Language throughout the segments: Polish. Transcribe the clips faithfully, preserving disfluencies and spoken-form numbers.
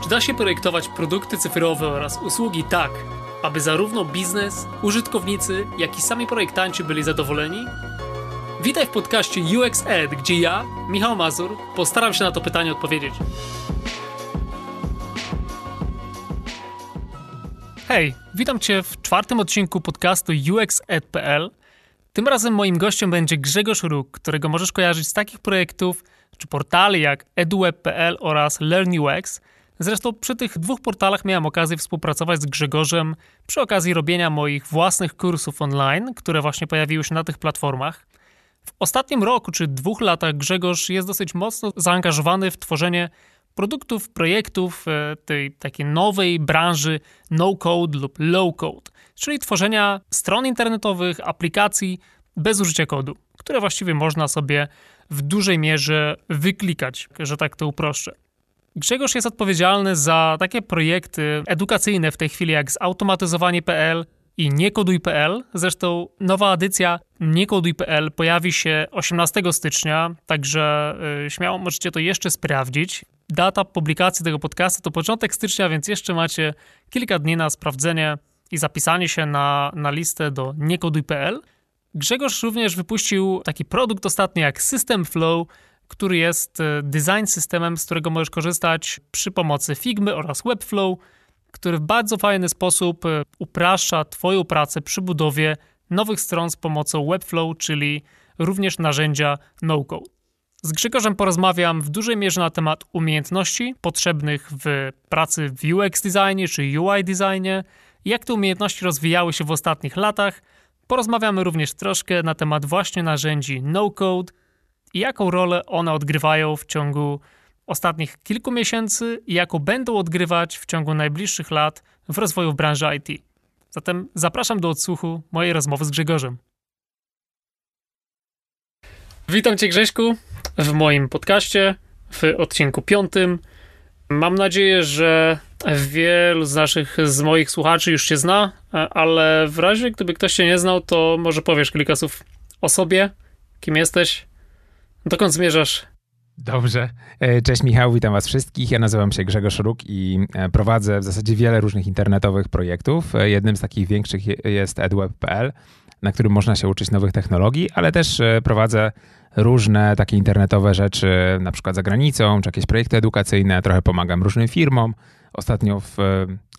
Czy da się projektować produkty cyfrowe oraz usługi tak, aby zarówno biznes, użytkownicy, jak i sami projektanci byli zadowoleni? Witaj w podcaście U X Ed, gdzie ja, Michał Mazur, postaram się na to pytanie odpowiedzieć. Hej, witam Cię w czwartym odcinku podcastu U X Ed kropka P L. Tym razem moim gościem będzie Grzegorz Ruk, którego możesz kojarzyć z takich projektów czy portali jak Eduweb kropka P L oraz Learn U X. Zresztą przy tych dwóch portalach miałem okazję współpracować z Grzegorzem przy okazji robienia moich własnych kursów online, które właśnie pojawiły się na tych platformach. W ostatnim roku czy dwóch latach Grzegorz jest dosyć mocno zaangażowany w tworzenie produktów, projektów tej takiej nowej branży no-code lub low-code, czyli tworzenia stron internetowych, aplikacji bez użycia kodu, które właściwie można sobie w dużej mierze wyklikać, że tak to uproszczę. Grzegorz jest odpowiedzialny za takie projekty edukacyjne w tej chwili jak zautomatyzowanie kropka P L i niekoduj kropka P L. Zresztą nowa edycja niekoduj kropka P L pojawi się osiemnastego stycznia, także śmiało możecie to jeszcze sprawdzić. Data publikacji tego podcastu to początek stycznia, więc jeszcze macie kilka dni na sprawdzenie i zapisanie się na, na listę do niekoduj kropka P L. Grzegorz również wypuścił taki produkt ostatni jak SystemFlow, który jest design systemem, z którego możesz korzystać przy pomocy Figmy oraz Webflow, który w bardzo fajny sposób upraszcza Twoją pracę przy budowie nowych stron z pomocą Webflow, czyli również narzędzia no-code. Z Grzegorzem porozmawiam w dużej mierze na temat umiejętności potrzebnych w pracy w U X designie czy U I designie, jak te umiejętności rozwijały się w ostatnich latach. Porozmawiamy również troszkę na temat właśnie narzędzi no-code i jaką rolę one odgrywają w ciągu ostatnich kilku miesięcy i jaką będą odgrywać w ciągu najbliższych lat w rozwoju branży I T. Zatem zapraszam do odsłuchu mojej rozmowy z Grzegorzem. Witam Cię, Grześku, w moim podcaście, w odcinku piątym. Mam nadzieję, że wielu z naszych, z moich słuchaczy już Cię zna, ale w razie gdyby ktoś Cię nie znał, to może powiesz kilka słów o sobie, kim jesteś, dokąd zmierzasz. Dobrze. Cześć Michał, witam was wszystkich. Ja nazywam się Grzegorz Ruk i prowadzę w zasadzie wiele różnych internetowych projektów. Jednym z takich większych jest Eduweb kropka P L, na którym można się uczyć nowych technologii, ale też prowadzę różne takie internetowe rzeczy, na przykład za granicą, czy jakieś projekty edukacyjne. Trochę pomagam różnym firmom, ostatnio w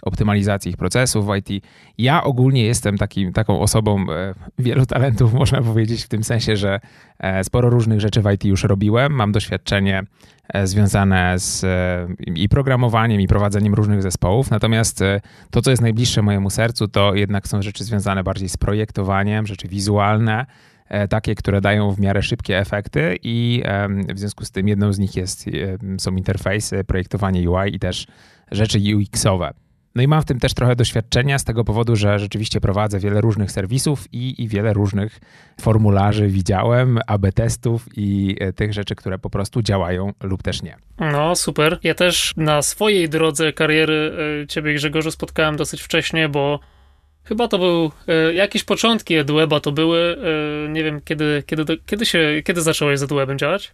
optymalizacji ich procesów w I T. Ja ogólnie jestem takim, taką osobą wielu talentów, można powiedzieć, w tym sensie, że sporo różnych rzeczy w I T już robiłem. Mam doświadczenie związane z i programowaniem, i prowadzeniem różnych zespołów. Natomiast to, co jest najbliższe mojemu sercu, to jednak są rzeczy związane bardziej z projektowaniem, rzeczy wizualne, takie, które dają w miarę szybkie efekty i w związku z tym jedną z nich jest, są interfejsy, projektowanie U I i też rzeczy U X-owe. No i mam w tym też trochę doświadczenia z tego powodu, że rzeczywiście prowadzę wiele różnych serwisów i, i wiele różnych formularzy widziałem, A B testów i tych rzeczy, które po prostu działają lub też nie. No super. Ja też na swojej drodze kariery Ciebie, Grzegorzu, spotkałem dosyć wcześnie, bo chyba to był, y, jakieś początki Eduweba to były, y, nie wiem, kiedy, kiedy, kiedy, się, kiedy zacząłeś z Eduwebem działać?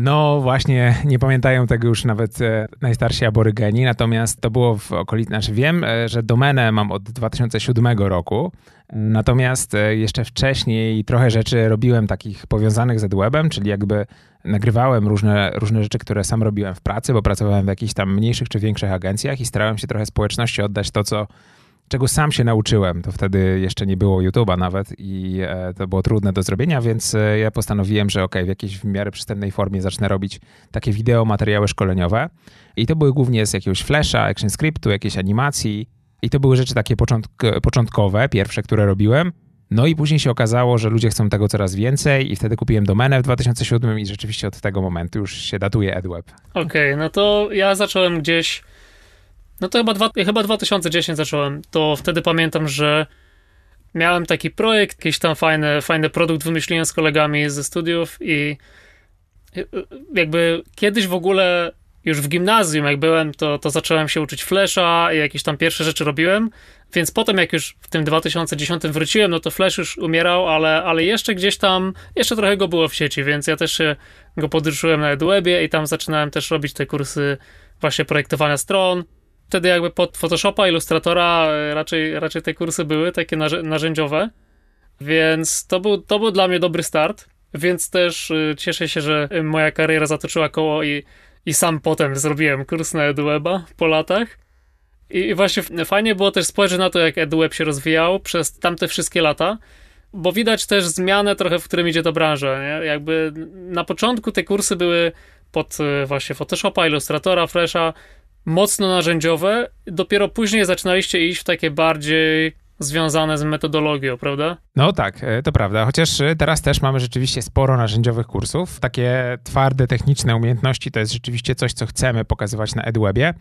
No właśnie, nie pamiętają tego już nawet najstarsi aborygeni, natomiast to było w okolicy, znaczy wiem, że domenę mam od dwa tysiące siódmego roku, natomiast jeszcze wcześniej trochę rzeczy robiłem takich powiązanych z Eduwebem, czyli jakby nagrywałem różne, różne rzeczy, które sam robiłem w pracy, bo pracowałem w jakichś tam mniejszych czy większych agencjach i starałem się trochę społeczności oddać to, co czego sam się nauczyłem, to wtedy jeszcze nie było YouTube'a nawet i to było trudne do zrobienia, więc ja postanowiłem, że okej, w jakiejś w miarę przystępnej formie zacznę robić takie wideo, materiały szkoleniowe i to były głównie z jakiegoś Flasha, ActionScriptu, jakiejś animacji i to były rzeczy takie początk- początkowe, pierwsze, które robiłem. No i później się okazało, że ludzie chcą tego coraz więcej i wtedy kupiłem domenę w dwa tysiące siódmym i rzeczywiście od tego momentu już się datuje Eduweb. Okej, okay, no to ja zacząłem gdzieś No to chyba, dwa, chyba dwa tysiące dziesiątym zacząłem, to wtedy pamiętam, że miałem taki projekt, jakiś tam fajny, fajny produkt wymyśliłem z kolegami ze studiów i jakby kiedyś w ogóle już w gimnazjum jak byłem, to, to zacząłem się uczyć Flasha i jakieś tam pierwsze rzeczy robiłem, Więc potem, jak już w tym dwa tysiące dziesiątym wróciłem, no to Flash już umierał, ale, ale jeszcze gdzieś tam, jeszcze trochę go było w sieci, więc ja też go podrzuciłem na Eduwebie i tam zaczynałem też robić te kursy właśnie projektowania stron. Wtedy jakby pod Photoshopa, Illustratora raczej, raczej te kursy były takie narzędziowe, więc to był, to był dla mnie dobry start, więc też cieszę się, że moja kariera zatoczyła koło i, i sam potem zrobiłem kurs na Eduweba po latach. I właśnie fajnie było też spojrzeć na to, jak Eduweb się rozwijał przez tamte wszystkie lata, bo widać też zmianę trochę, w którym idzie ta branża, nie? Jakby na początku te kursy były pod właśnie Photoshopa, Illustratora, Flasha, mocno narzędziowe, dopiero później zaczynaliście iść w takie bardziej związane z metodologią, prawda? No tak, to prawda, chociaż teraz też mamy rzeczywiście sporo narzędziowych kursów. Takie twarde, techniczne umiejętności to jest rzeczywiście coś, co chcemy pokazywać na Eduwebie,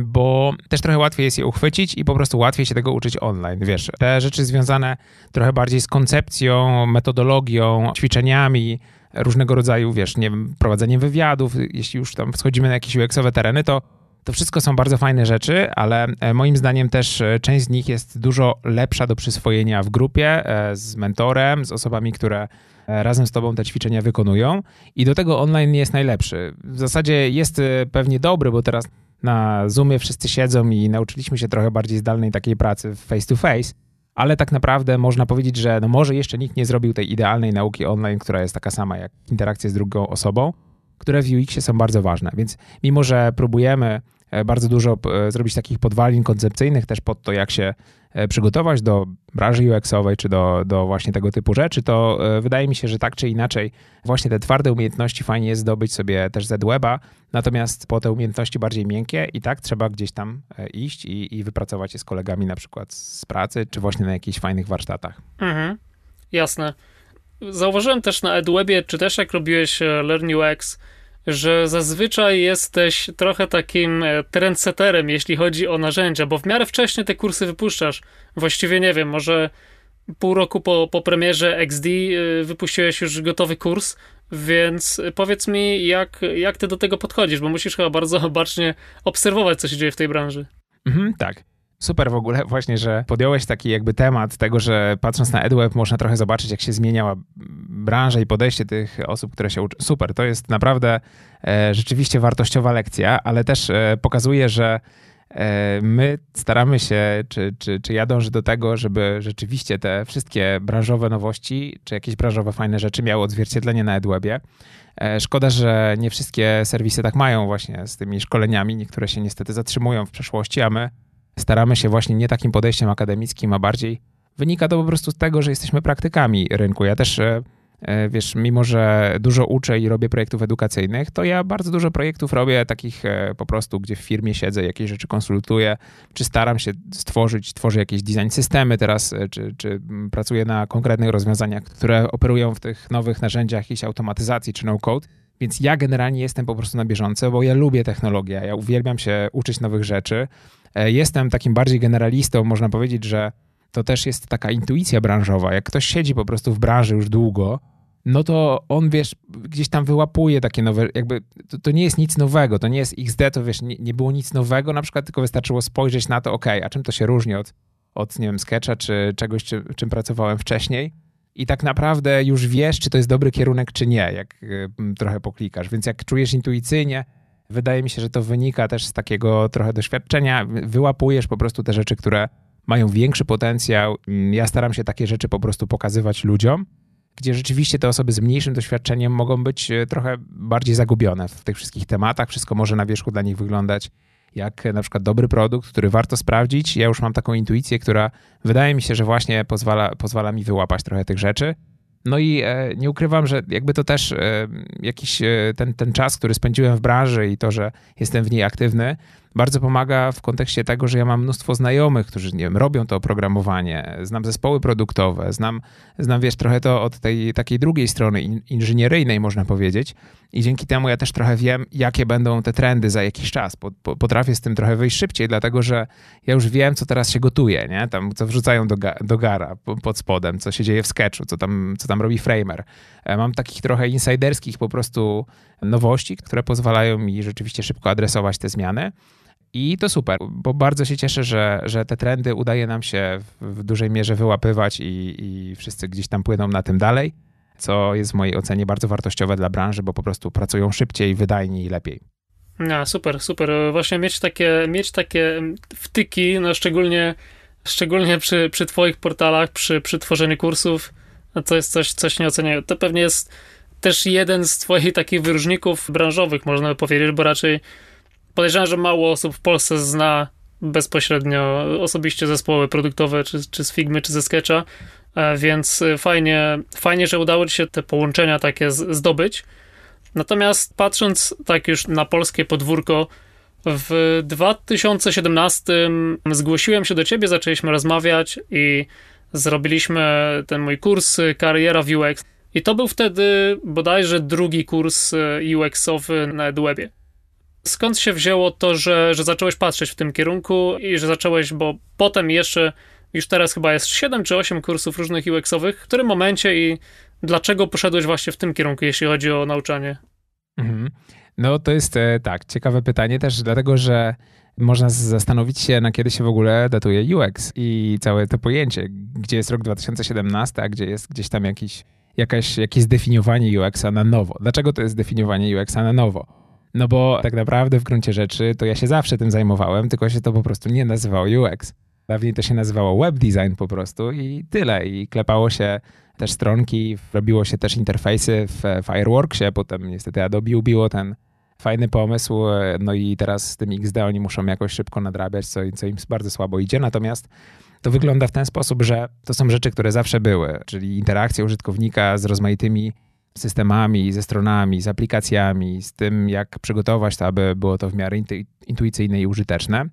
bo też trochę łatwiej jest je uchwycić i po prostu łatwiej się tego uczyć online, wiesz. Te rzeczy związane trochę bardziej z koncepcją, metodologią, ćwiczeniami, różnego rodzaju, wiesz, nie wiem, prowadzenie wywiadów, jeśli już tam wchodzimy na jakieś U X-owe tereny, to To wszystko są bardzo fajne rzeczy, ale moim zdaniem też część z nich jest dużo lepsza do przyswojenia w grupie, z mentorem, z osobami, które razem z tobą te ćwiczenia wykonują i do tego online nie jest najlepszy. W zasadzie jest pewnie dobry, bo teraz na Zoomie wszyscy siedzą i nauczyliśmy się trochę bardziej zdalnej takiej pracy face to face, ale tak naprawdę można powiedzieć, że no może jeszcze nikt nie zrobił tej idealnej nauki online, która jest taka sama jak interakcja z drugą osobą, które w U X-ie są bardzo ważne. Więc mimo, że próbujemy bardzo dużo zrobić takich podwalin koncepcyjnych też pod to, jak się przygotować do branży U X-owej, czy do, do właśnie tego typu rzeczy, to wydaje mi się, że tak czy inaczej właśnie te twarde umiejętności fajnie jest zdobyć sobie też z Eduweba, natomiast po te umiejętności bardziej miękkie i tak trzeba gdzieś tam iść i, i wypracować je z kolegami na przykład z pracy, czy właśnie na jakichś fajnych warsztatach. Mhm, jasne. Zauważyłem też na Eduwebie, czy też jak robiłeś Learn U X, że zazwyczaj jesteś trochę takim trendsetterem, jeśli chodzi o narzędzia, bo w miarę wcześnie te kursy wypuszczasz. Właściwie nie wiem, może pół roku po, po premierze X D wypuściłeś już gotowy kurs, więc powiedz mi, jak, jak ty do tego podchodzisz, bo musisz chyba bardzo bacznie obserwować, co się dzieje w tej branży. Mhm, tak. Super w ogóle właśnie, że podjąłeś taki jakby temat tego, że patrząc na Eduweb można trochę zobaczyć, jak się zmieniała branża i podejście tych osób, które się uczą. Super, to jest naprawdę e, rzeczywiście wartościowa lekcja, ale też e, pokazuje, że e, my staramy się, czy, czy, czy ja dążę do tego, żeby rzeczywiście te wszystkie branżowe nowości, czy jakieś branżowe fajne rzeczy miały odzwierciedlenie na Eduwebie. E, szkoda, że nie wszystkie serwisy tak mają właśnie z tymi szkoleniami, niektóre się niestety zatrzymują w przeszłości, a my staramy się właśnie nie takim podejściem akademickim, a bardziej wynika to po prostu z tego, że jesteśmy praktykami rynku. Ja też, wiesz, mimo że dużo uczę i robię projektów edukacyjnych, to ja bardzo dużo projektów robię takich po prostu, gdzie w firmie siedzę, jakieś rzeczy konsultuję, czy staram się stworzyć, tworzę jakieś design systemy teraz, czy, czy pracuję na konkretnych rozwiązaniach, które operują w tych nowych narzędziach jakiejś automatyzacji czy no-code. Więc ja generalnie jestem po prostu na bieżąco, bo ja lubię technologię, ja uwielbiam się uczyć nowych rzeczy. Jestem takim bardziej generalistą, można powiedzieć, że to też jest taka intuicja branżowa. Jak ktoś siedzi po prostu w branży już długo, no to on, wiesz, gdzieś tam wyłapuje takie nowe, jakby to, to nie jest nic nowego, to nie jest X D, to wiesz, nie, nie było nic nowego, na przykład tylko wystarczyło spojrzeć na to, okej, okay, a czym to się różni od, od nie wiem, Sketcha czy czegoś, czym, czym pracowałem wcześniej. I tak naprawdę już wiesz, czy to jest dobry kierunek, czy nie, jak trochę poklikasz. Więc jak czujesz intuicyjnie, wydaje mi się, że to wynika też z takiego trochę doświadczenia. Wyłapujesz po prostu te rzeczy, które mają większy potencjał. Ja staram się takie rzeczy po prostu pokazywać ludziom, gdzie rzeczywiście te osoby z mniejszym doświadczeniem mogą być trochę bardziej zagubione w tych wszystkich tematach. Wszystko może na wierzchu dla nich wyglądać jak na przykład dobry produkt, który warto sprawdzić. Ja już mam taką intuicję, która wydaje mi się, że właśnie pozwala, pozwala mi wyłapać trochę tych rzeczy. No i e, nie ukrywam, że jakby to też e, jakiś e, ten, ten czas, który spędziłem w branży i to, że jestem w niej aktywny, bardzo pomaga w kontekście tego, że ja mam mnóstwo znajomych, którzy, nie wiem, robią to oprogramowanie, znam zespoły produktowe, znam, znam wiesz, trochę to od tej takiej drugiej strony in, inżynieryjnej, można powiedzieć. I dzięki temu ja też trochę wiem, jakie będą te trendy za jakiś czas. Po, po, potrafię z tym trochę wyjść szybciej, dlatego że ja już wiem, co teraz się gotuje, nie? Tam, co wrzucają do, ga, do gara pod spodem, co się dzieje w Sketchu, co tam, co tam robi Framer. Mam takich trochę insiderskich po prostu nowości, które pozwalają mi rzeczywiście szybko adresować te zmiany. I to super, bo bardzo się cieszę, że, że te trendy udaje nam się w dużej mierze wyłapywać i, i wszyscy gdzieś tam płyną na tym dalej, co jest w mojej ocenie bardzo wartościowe dla branży, bo po prostu pracują szybciej, wydajniej i lepiej. No, super, super. Właśnie mieć takie, mieć takie wtyki, no szczególnie, szczególnie przy, przy twoich portalach, przy, przy tworzeniu kursów, no to jest coś, coś nieoceniającego. To pewnie jest też jeden z twoich takich wyróżników branżowych, można by powiedzieć, bo raczej podejrzewam, że mało osób w Polsce zna bezpośrednio osobiście zespoły produktowe, czy, czy z Figmy, czy ze Sketcha, więc fajnie, fajnie, że udało ci się te połączenia takie zdobyć. Natomiast patrząc tak już na polskie podwórko, w dwa tysiące siedemnastym zgłosiłem się do ciebie, zaczęliśmy rozmawiać i zrobiliśmy ten mój kurs Kariera w U X. I to był wtedy bodajże drugi kurs U X-owy na Eduwebie. Skąd się wzięło to, że, że zacząłeś patrzeć w tym kierunku i że zacząłeś, bo potem jeszcze, już teraz chyba jest siedem czy osiem kursów różnych U X-owych, w którym momencie i dlaczego poszedłeś właśnie w tym kierunku, jeśli chodzi o nauczanie? Mhm. No to jest tak, ciekawe pytanie też, dlatego że można zastanowić się, na kiedy się w ogóle datuje U X i całe to pojęcie, gdzie jest rok dwa tysiące siedemnasty, a gdzie jest gdzieś tam jakiś, jakaś, jakieś zdefiniowanie U X-a na nowo. Dlaczego to jest zdefiniowanie U X-a na nowo? No bo tak naprawdę w gruncie rzeczy to ja się zawsze tym zajmowałem, tylko się to po prostu nie nazywało U X. Dawniej to się nazywało web design po prostu i tyle. I klepało się też stronki, robiło się też interfejsy w Fireworksie, potem niestety Adobe ubiło ten fajny pomysł, no i teraz z tym X D oni muszą jakoś szybko nadrabiać, co, co im bardzo słabo idzie. Natomiast to wygląda w ten sposób, że to są rzeczy, które zawsze były, czyli interakcja użytkownika z rozmaitymi systemami, ze stronami, z aplikacjami, z tym jak przygotować to, aby było to w miarę intuicyjne i użyteczne.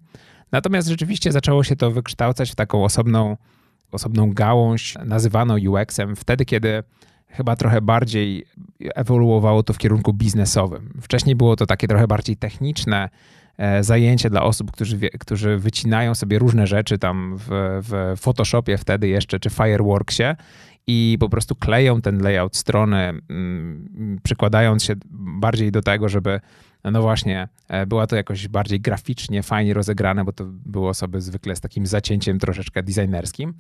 Natomiast rzeczywiście zaczęło się to wykształcać w taką osobną, osobną gałąź nazywaną U X-em wtedy, kiedy chyba trochę bardziej ewoluowało to w kierunku biznesowym. Wcześniej było to takie trochę bardziej techniczne zajęcie dla osób, którzy, którzy wycinają sobie różne rzeczy tam w, w Photoshopie wtedy jeszcze, czy Fireworksie i po prostu kleją ten layout strony, przykładając się bardziej do tego, żeby no właśnie, była to jakoś bardziej graficznie, fajnie rozegrane, bo to były osoby zwykle z takim zacięciem troszeczkę designerskim.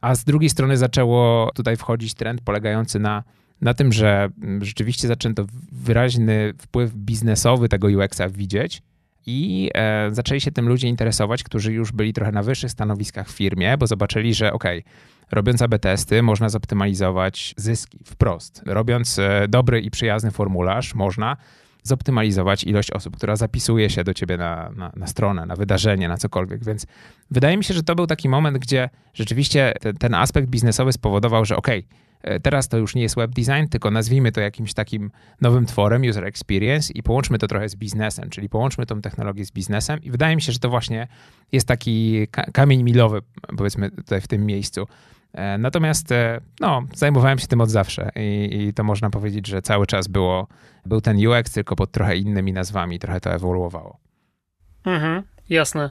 A z drugiej strony zaczęło tutaj wchodzić trend polegający na, na tym, że rzeczywiście zaczęto wyraźny wpływ biznesowy tego U X-a widzieć i e, zaczęli się tym ludzie interesować, którzy już byli trochę na wyższych stanowiskach w firmie, bo zobaczyli, że okej, robiąc A B testy można zoptymalizować zyski wprost. Robiąc e, dobry i przyjazny formularz można zoptymalizować ilość osób, która zapisuje się do ciebie na, na, na stronę, na wydarzenie, na cokolwiek. Więc wydaje mi się, że to był taki moment, gdzie rzeczywiście te, ten aspekt biznesowy spowodował, że okej, teraz to już nie jest web design, tylko nazwijmy to jakimś takim nowym tworem, user experience i połączmy to trochę z biznesem, czyli połączmy tą technologię z biznesem i wydaje mi się, że to właśnie jest taki kamień milowy, powiedzmy tutaj w tym miejscu. Natomiast no, zajmowałem się tym od zawsze i, i to można powiedzieć, że cały czas było, był ten U X, tylko pod trochę innymi nazwami, trochę to ewoluowało. Mhm, jasne.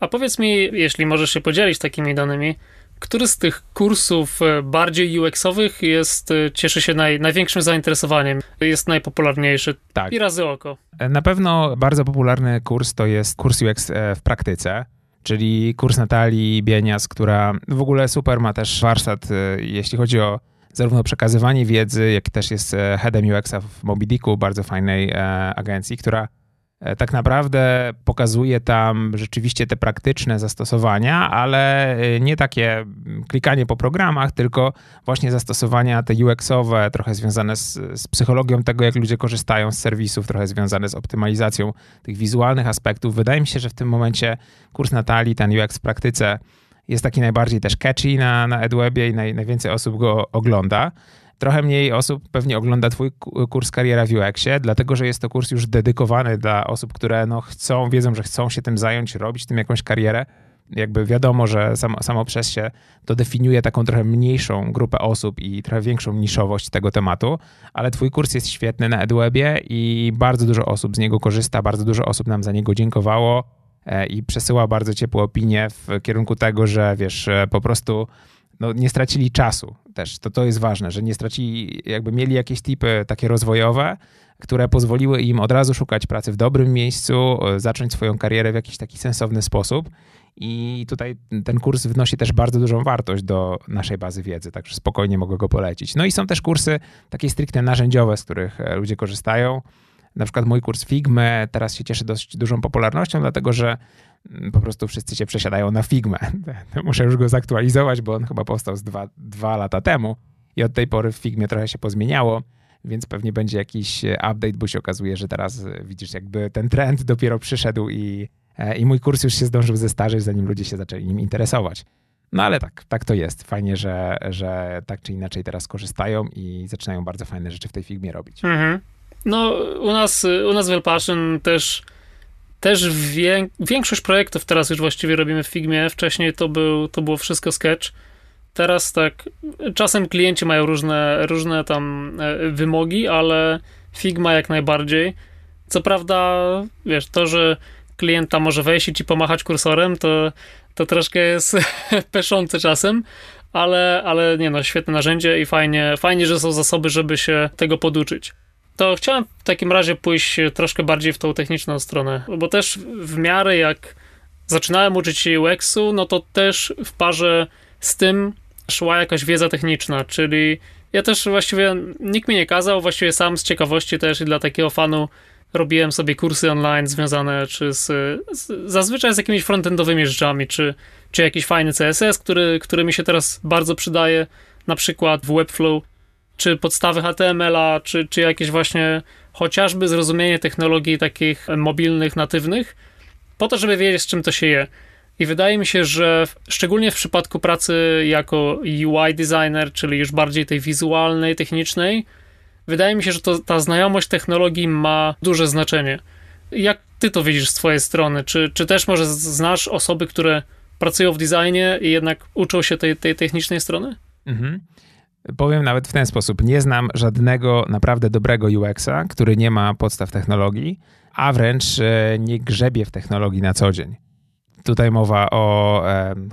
A powiedz mi, jeśli możesz się podzielić takimi danymi, który z tych kursów bardziej U X-owych jest, cieszy się naj, największym zainteresowaniem, jest najpopularniejszy? Tak. I razy oko. Na pewno bardzo popularny kurs to jest kurs U X w praktyce, czyli kurs Natalii Bienias, która w ogóle super ma też warsztat, jeśli chodzi o zarówno przekazywanie wiedzy, jak też jest headem U X-a w MobyDicku, bardzo fajnej agencji, która tak naprawdę pokazuje tam rzeczywiście te praktyczne zastosowania, ale nie takie klikanie po programach, tylko właśnie zastosowania te U X-owe, trochę związane z, z psychologią tego, jak ludzie korzystają z serwisów, trochę związane z optymalizacją tych wizualnych aspektów. Wydaje mi się, że w tym momencie kurs Natalii, ten U X w praktyce jest taki najbardziej też catchy na, na Eduwebie i naj, najwięcej osób go ogląda. Trochę mniej osób pewnie ogląda twój kurs Kariera w U X-ie, dlatego że jest to kurs już dedykowany dla osób, które no chcą, wiedzą, że chcą się tym zająć, robić tym jakąś karierę. Jakby wiadomo, że samo, samo przez się to definiuje taką trochę mniejszą grupę osób i trochę większą niszowość tego tematu, ale twój kurs jest świetny na Eduwebie i bardzo dużo osób z niego korzysta, bardzo dużo osób nam za niego dziękowało i przesyła bardzo ciepłe opinie w kierunku tego, że wiesz, po prostu no nie stracili czasu też, to, to jest ważne, że nie stracili, jakby mieli jakieś tipy takie rozwojowe, które pozwoliły im od razu szukać pracy w dobrym miejscu, zacząć swoją karierę w jakiś taki sensowny sposób. I tutaj ten kurs wnosi też bardzo dużą wartość do naszej bazy wiedzy, także spokojnie mogę go polecić. No i są też kursy takie stricte narzędziowe, z których ludzie korzystają. Na przykład mój kurs Figmy teraz się cieszy dość dużą popularnością, dlatego że po prostu wszyscy się przesiadają na Figmę. Muszę już go zaktualizować, bo on chyba powstał z dwa, dwa lata temu i od tej pory w Figmie trochę się pozmieniało, więc pewnie będzie jakiś update, bo się okazuje, że teraz widzisz, jakby ten trend dopiero przyszedł i, i mój kurs już się zdążył zestarzeć, zanim ludzie się zaczęli nim interesować. No ale tak, tak to jest. Fajnie, że, że tak czy inaczej teraz korzystają i zaczynają bardzo fajne rzeczy w tej Figmie robić. Mhm. No u nas, u nas w Elpassion też, też wię, większość projektów teraz już właściwie robimy w Figmie. Wcześniej to, był, to było wszystko Sketch. Teraz tak, czasem klienci mają różne, różne tam wymogi, ale Figma jak najbardziej. Co prawda, wiesz, to, że klient tam może wejść i ci pomachać kursorem, to, to troszkę jest peszące czasem, ale, ale nie no, świetne narzędzie i fajnie, fajnie, że są zasoby, żeby się tego poduczyć. To chciałem w takim razie pójść troszkę bardziej w tą techniczną stronę, bo też w miarę jak zaczynałem uczyć się U X-u, no to też w parze z tym szła jakaś wiedza techniczna, czyli ja też właściwie, nikt mi nie kazał, właściwie sam z ciekawości też i dla takiego fanu robiłem sobie kursy online związane czy z, z zazwyczaj z jakimiś frontendowymi rzeczami, czy, czy jakiś fajny C S S, który, który mi się teraz bardzo przydaje, na przykład w Webflow, czy podstawy H T M L a, czy, czy jakieś właśnie chociażby zrozumienie technologii takich mobilnych, natywnych, po to, żeby wiedzieć, z czym to się je. I wydaje mi się, że szczególnie w przypadku pracy jako U I designer, czyli już bardziej tej wizualnej, technicznej, wydaje mi się, że to, ta znajomość technologii ma duże znaczenie. Jak ty to widzisz z twojej strony? Czy, czy też może znasz osoby, które pracują w designie i jednak uczą się tej, tej technicznej strony? Mhm. Powiem nawet w ten sposób. Nie znam żadnego naprawdę dobrego U X a, który nie ma podstaw technologii, a wręcz nie grzebie w technologii na co dzień. Tutaj mowa o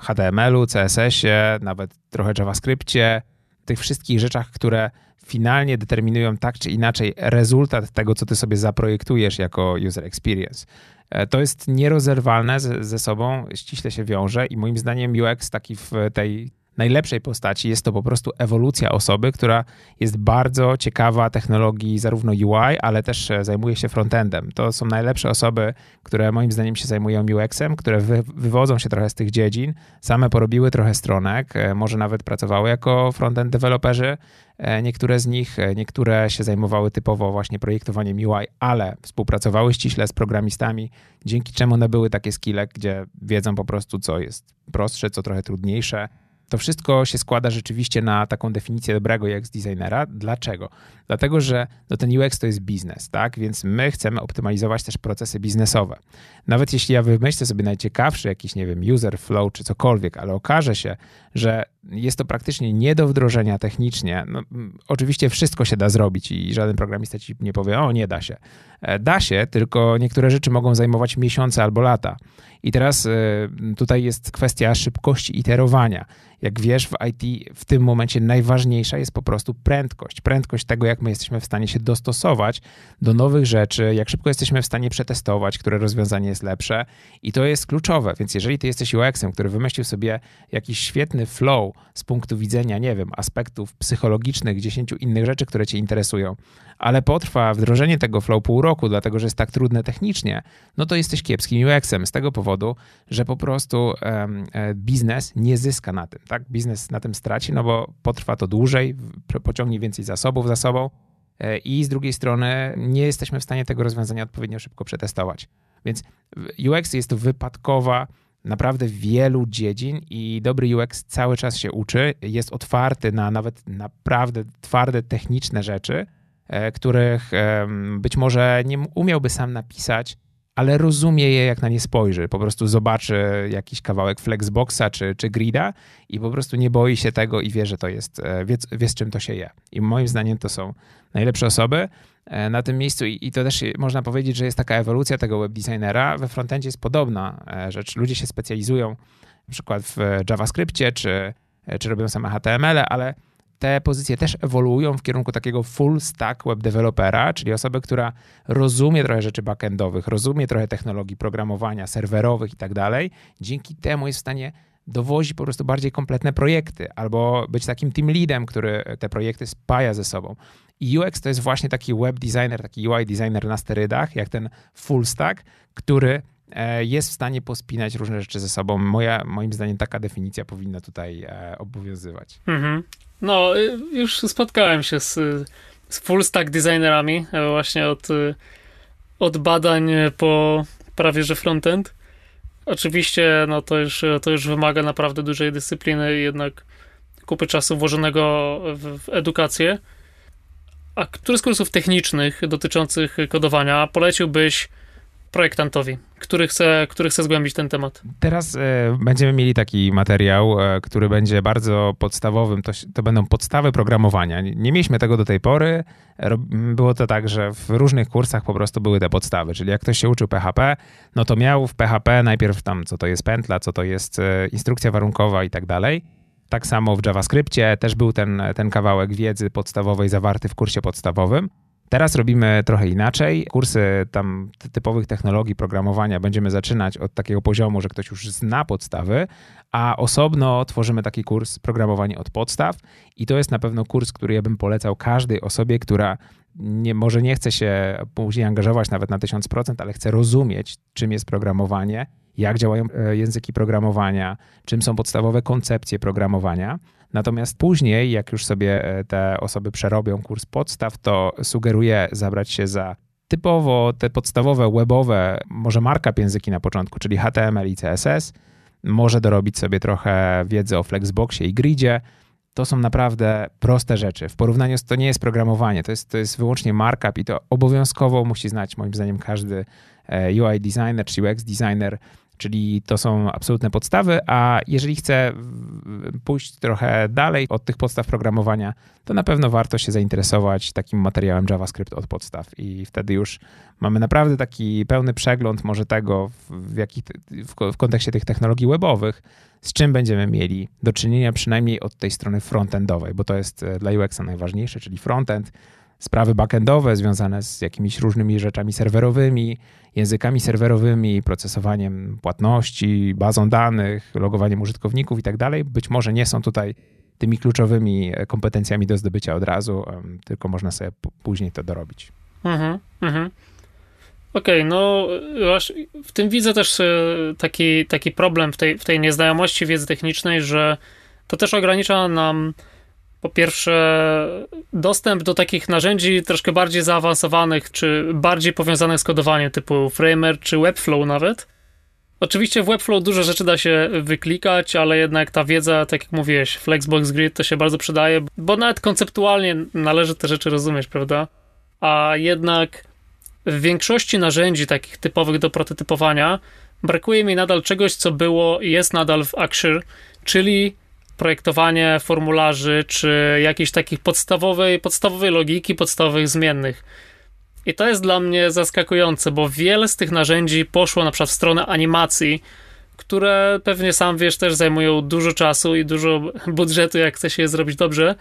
H T M L u, C S S ie, nawet trochę JavaScripcie, tych wszystkich rzeczach, które finalnie determinują tak czy inaczej rezultat tego, co ty sobie zaprojektujesz jako user experience. To jest nierozerwalne ze sobą, ściśle się wiąże i moim zdaniem U X taki w tej najlepszej postaci jest to po prostu ewolucja osoby, która jest bardzo ciekawa technologii zarówno U I, ale też zajmuje się frontendem. To są najlepsze osoby, które moim zdaniem się zajmują U X em, które wy, wywodzą się trochę z tych dziedzin, same porobiły trochę stronek, może nawet pracowały jako frontend deweloperzy, niektóre z nich, niektóre się zajmowały typowo właśnie projektowaniem U I, ale współpracowały ściśle z programistami, dzięki czemu nabyły takie skille, gdzie wiedzą po prostu, co jest prostsze, co trochę trudniejsze. To wszystko się składa rzeczywiście na taką definicję dobrego U X designera. Dlaczego? Dlatego, że no ten U X to jest biznes, tak? Więc my chcemy optymalizować też procesy biznesowe. Nawet jeśli ja wymyślę sobie najciekawszy jakiś, nie wiem, user flow czy cokolwiek, ale okaże się, że jest to praktycznie nie do wdrożenia technicznie. No, oczywiście wszystko się da zrobić i żaden programista ci nie powie, o nie da się. Da się, tylko niektóre rzeczy mogą zajmować miesiące albo lata. I teraz tutaj jest kwestia szybkości iterowania. Jak wiesz, w I T w tym momencie najważniejsza jest po prostu prędkość. Prędkość tego, jak my jesteśmy w stanie się dostosować do nowych rzeczy, jak szybko jesteśmy w stanie przetestować, które rozwiązanie jest lepsze i to jest kluczowe. Więc jeżeli ty jesteś U X em, który wymyślił sobie jakiś świetny flow z punktu widzenia, nie wiem, aspektów psychologicznych, dziesięciu innych rzeczy, które cię interesują, ale potrwa wdrożenie tego flow pół roku, dlatego że jest tak trudne technicznie, no to jesteś kiepskim U X em z tego powodu, że po prostu um, biznes nie zyska na tym. Tak, biznes na tym straci, no bo potrwa to dłużej, pociągnie więcej zasobów za sobą i z drugiej strony nie jesteśmy w stanie tego rozwiązania odpowiednio szybko przetestować. Więc U X jest to wypadkowa naprawdę wielu dziedzin i dobry U X cały czas się uczy, jest otwarty na nawet naprawdę twarde techniczne rzeczy, których być może nie umiałby sam napisać, ale rozumie je, jak na nie spojrzy. Po prostu zobaczy jakiś kawałek Flexboxa czy, czy Grida i po prostu nie boi się tego i wie, że to jest, wie, wie z czym to się je. I moim zdaniem to są najlepsze osoby na tym miejscu i, i to też można powiedzieć, że jest taka ewolucja tego webdesignera. We frontendzie jest podobna rzecz. Ludzie się specjalizują na przykład w JavaScripcie, czy, czy robią same H T M L e, ale te pozycje też ewoluują w kierunku takiego full stack web developera, czyli osoby, która rozumie trochę rzeczy backendowych, rozumie trochę technologii programowania, serwerowych i tak dalej. Dzięki temu jest w stanie dowozi po prostu bardziej kompletne projekty albo być takim team leadem, który te projekty spaja ze sobą. I U X to jest właśnie taki web designer, taki U I designer na sterydach, jak ten full stack, który jest w stanie pospinać różne rzeczy ze sobą. Moja, moim zdaniem taka definicja powinna tutaj obowiązywać. Mhm. No, już spotkałem się z, z full stack designerami właśnie od, od badań po prawie że frontend. Oczywiście no to już, to już wymaga naprawdę dużej dyscypliny i jednak kupy czasu włożonego w, w edukację. A który z kursów technicznych dotyczących kodowania poleciłbyś projektantowi, który chce, który chce zgłębić ten temat? Teraz y, będziemy mieli taki materiał, y, który będzie bardzo podstawowym, to, to będą podstawy programowania. Nie, nie mieliśmy tego do tej pory, Rob, było to tak, że w różnych kursach po prostu były te podstawy, czyli jak ktoś się uczył P H P, no to miał w P H P najpierw tam, co to jest pętla, co to jest y, instrukcja warunkowa i tak dalej. Tak samo w JavaScriptie też był ten, ten kawałek wiedzy podstawowej zawarty w kursie podstawowym. Teraz robimy trochę inaczej. Kursy tam typowych technologii programowania będziemy zaczynać od takiego poziomu, że ktoś już zna podstawy, a osobno tworzymy taki kurs programowanie od podstaw i to jest na pewno kurs, który ja bym polecał każdej osobie, która nie, może nie chce się później angażować nawet na tysiąc procent, ale chce rozumieć, czym jest programowanie, jak działają języki programowania, czym są podstawowe koncepcje programowania. Natomiast później, jak już sobie te osoby przerobią kurs podstaw, to sugeruję zabrać się za typowo te podstawowe webowe, może markup języki na początku, czyli H T M L i C S S, może dorobić sobie trochę wiedzy o Flexboxie i Gridzie. To są naprawdę proste rzeczy. W porównaniu z to nie jest programowanie, to jest, to jest wyłącznie markup i to obowiązkowo musi znać moim zdaniem każdy U I designer czy U X designer. Czyli to są absolutne podstawy, a jeżeli chcę pójść trochę dalej od tych podstaw programowania, to na pewno warto się zainteresować takim materiałem JavaScript od podstaw i wtedy już mamy naprawdę taki pełny przegląd może tego, w, jakich, w kontekście tych technologii webowych, z czym będziemy mieli do czynienia przynajmniej od tej strony frontendowej, bo to jest dla U X-a najważniejsze, czyli frontend. Sprawy backendowe związane z jakimiś różnymi rzeczami serwerowymi, językami serwerowymi, procesowaniem płatności, bazą danych, logowaniem użytkowników i tak dalej. Być może nie są tutaj tymi kluczowymi kompetencjami do zdobycia od razu, tylko można sobie później to dorobić. Mhm, mhm. Okej, okay, no w tym widzę też taki, taki problem w tej, w tej nieznajomości wiedzy technicznej, że to też ogranicza nam po pierwsze dostęp do takich narzędzi troszkę bardziej zaawansowanych, czy bardziej powiązanych z kodowaniem, typu Framer, czy Webflow nawet. Oczywiście w Webflow dużo rzeczy da się wyklikać, ale jednak ta wiedza, tak jak mówiłeś, Flexbox, Grid, to się bardzo przydaje, bo nawet konceptualnie należy te rzeczy rozumieć, prawda? A jednak w większości narzędzi takich typowych do prototypowania brakuje mi nadal czegoś, co było i jest nadal w Axure, czyli projektowanie formularzy, czy jakiejś takiej podstawowej, podstawowej logiki, podstawowych zmiennych. I to jest dla mnie zaskakujące, bo wiele z tych narzędzi poszło na przykład w stronę animacji, które pewnie sam wiesz też zajmują dużo czasu i dużo budżetu, jak chce się je zrobić dobrze,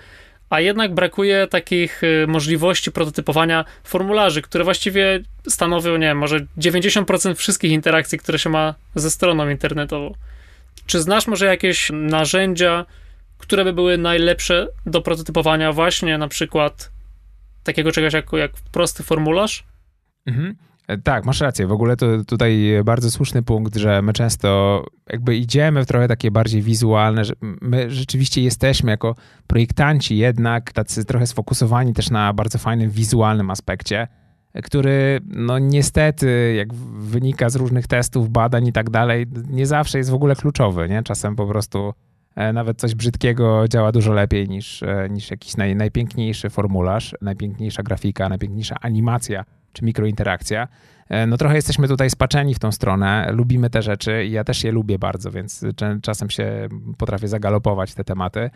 a jednak brakuje takich możliwości prototypowania formularzy, które właściwie stanowią, nie wiem, może dziewięćdziesiąt procent wszystkich interakcji, które się ma ze stroną internetową. Czy znasz może jakieś narzędzia, które by były najlepsze do prototypowania właśnie na przykład takiego czegoś jak, jak prosty formularz? Mhm. Tak, masz rację. W ogóle to tutaj bardzo słuszny punkt, że my często jakby idziemy w trochę takie bardziej wizualne, że my rzeczywiście jesteśmy jako projektanci jednak tacy trochę sfokusowani też na bardzo fajnym wizualnym aspekcie, który no niestety, jak wynika z różnych testów, badań i tak dalej, nie zawsze jest w ogóle kluczowy, nie? Czasem po prostu nawet coś brzydkiego działa dużo lepiej niż, niż jakiś naj, najpiękniejszy formularz, najpiękniejsza grafika, najpiękniejsza animacja czy mikrointerakcja. No trochę jesteśmy tutaj spaczeni w tą stronę, lubimy te rzeczy i ja też je lubię bardzo, więc czasem się potrafię zagalopować te tematy.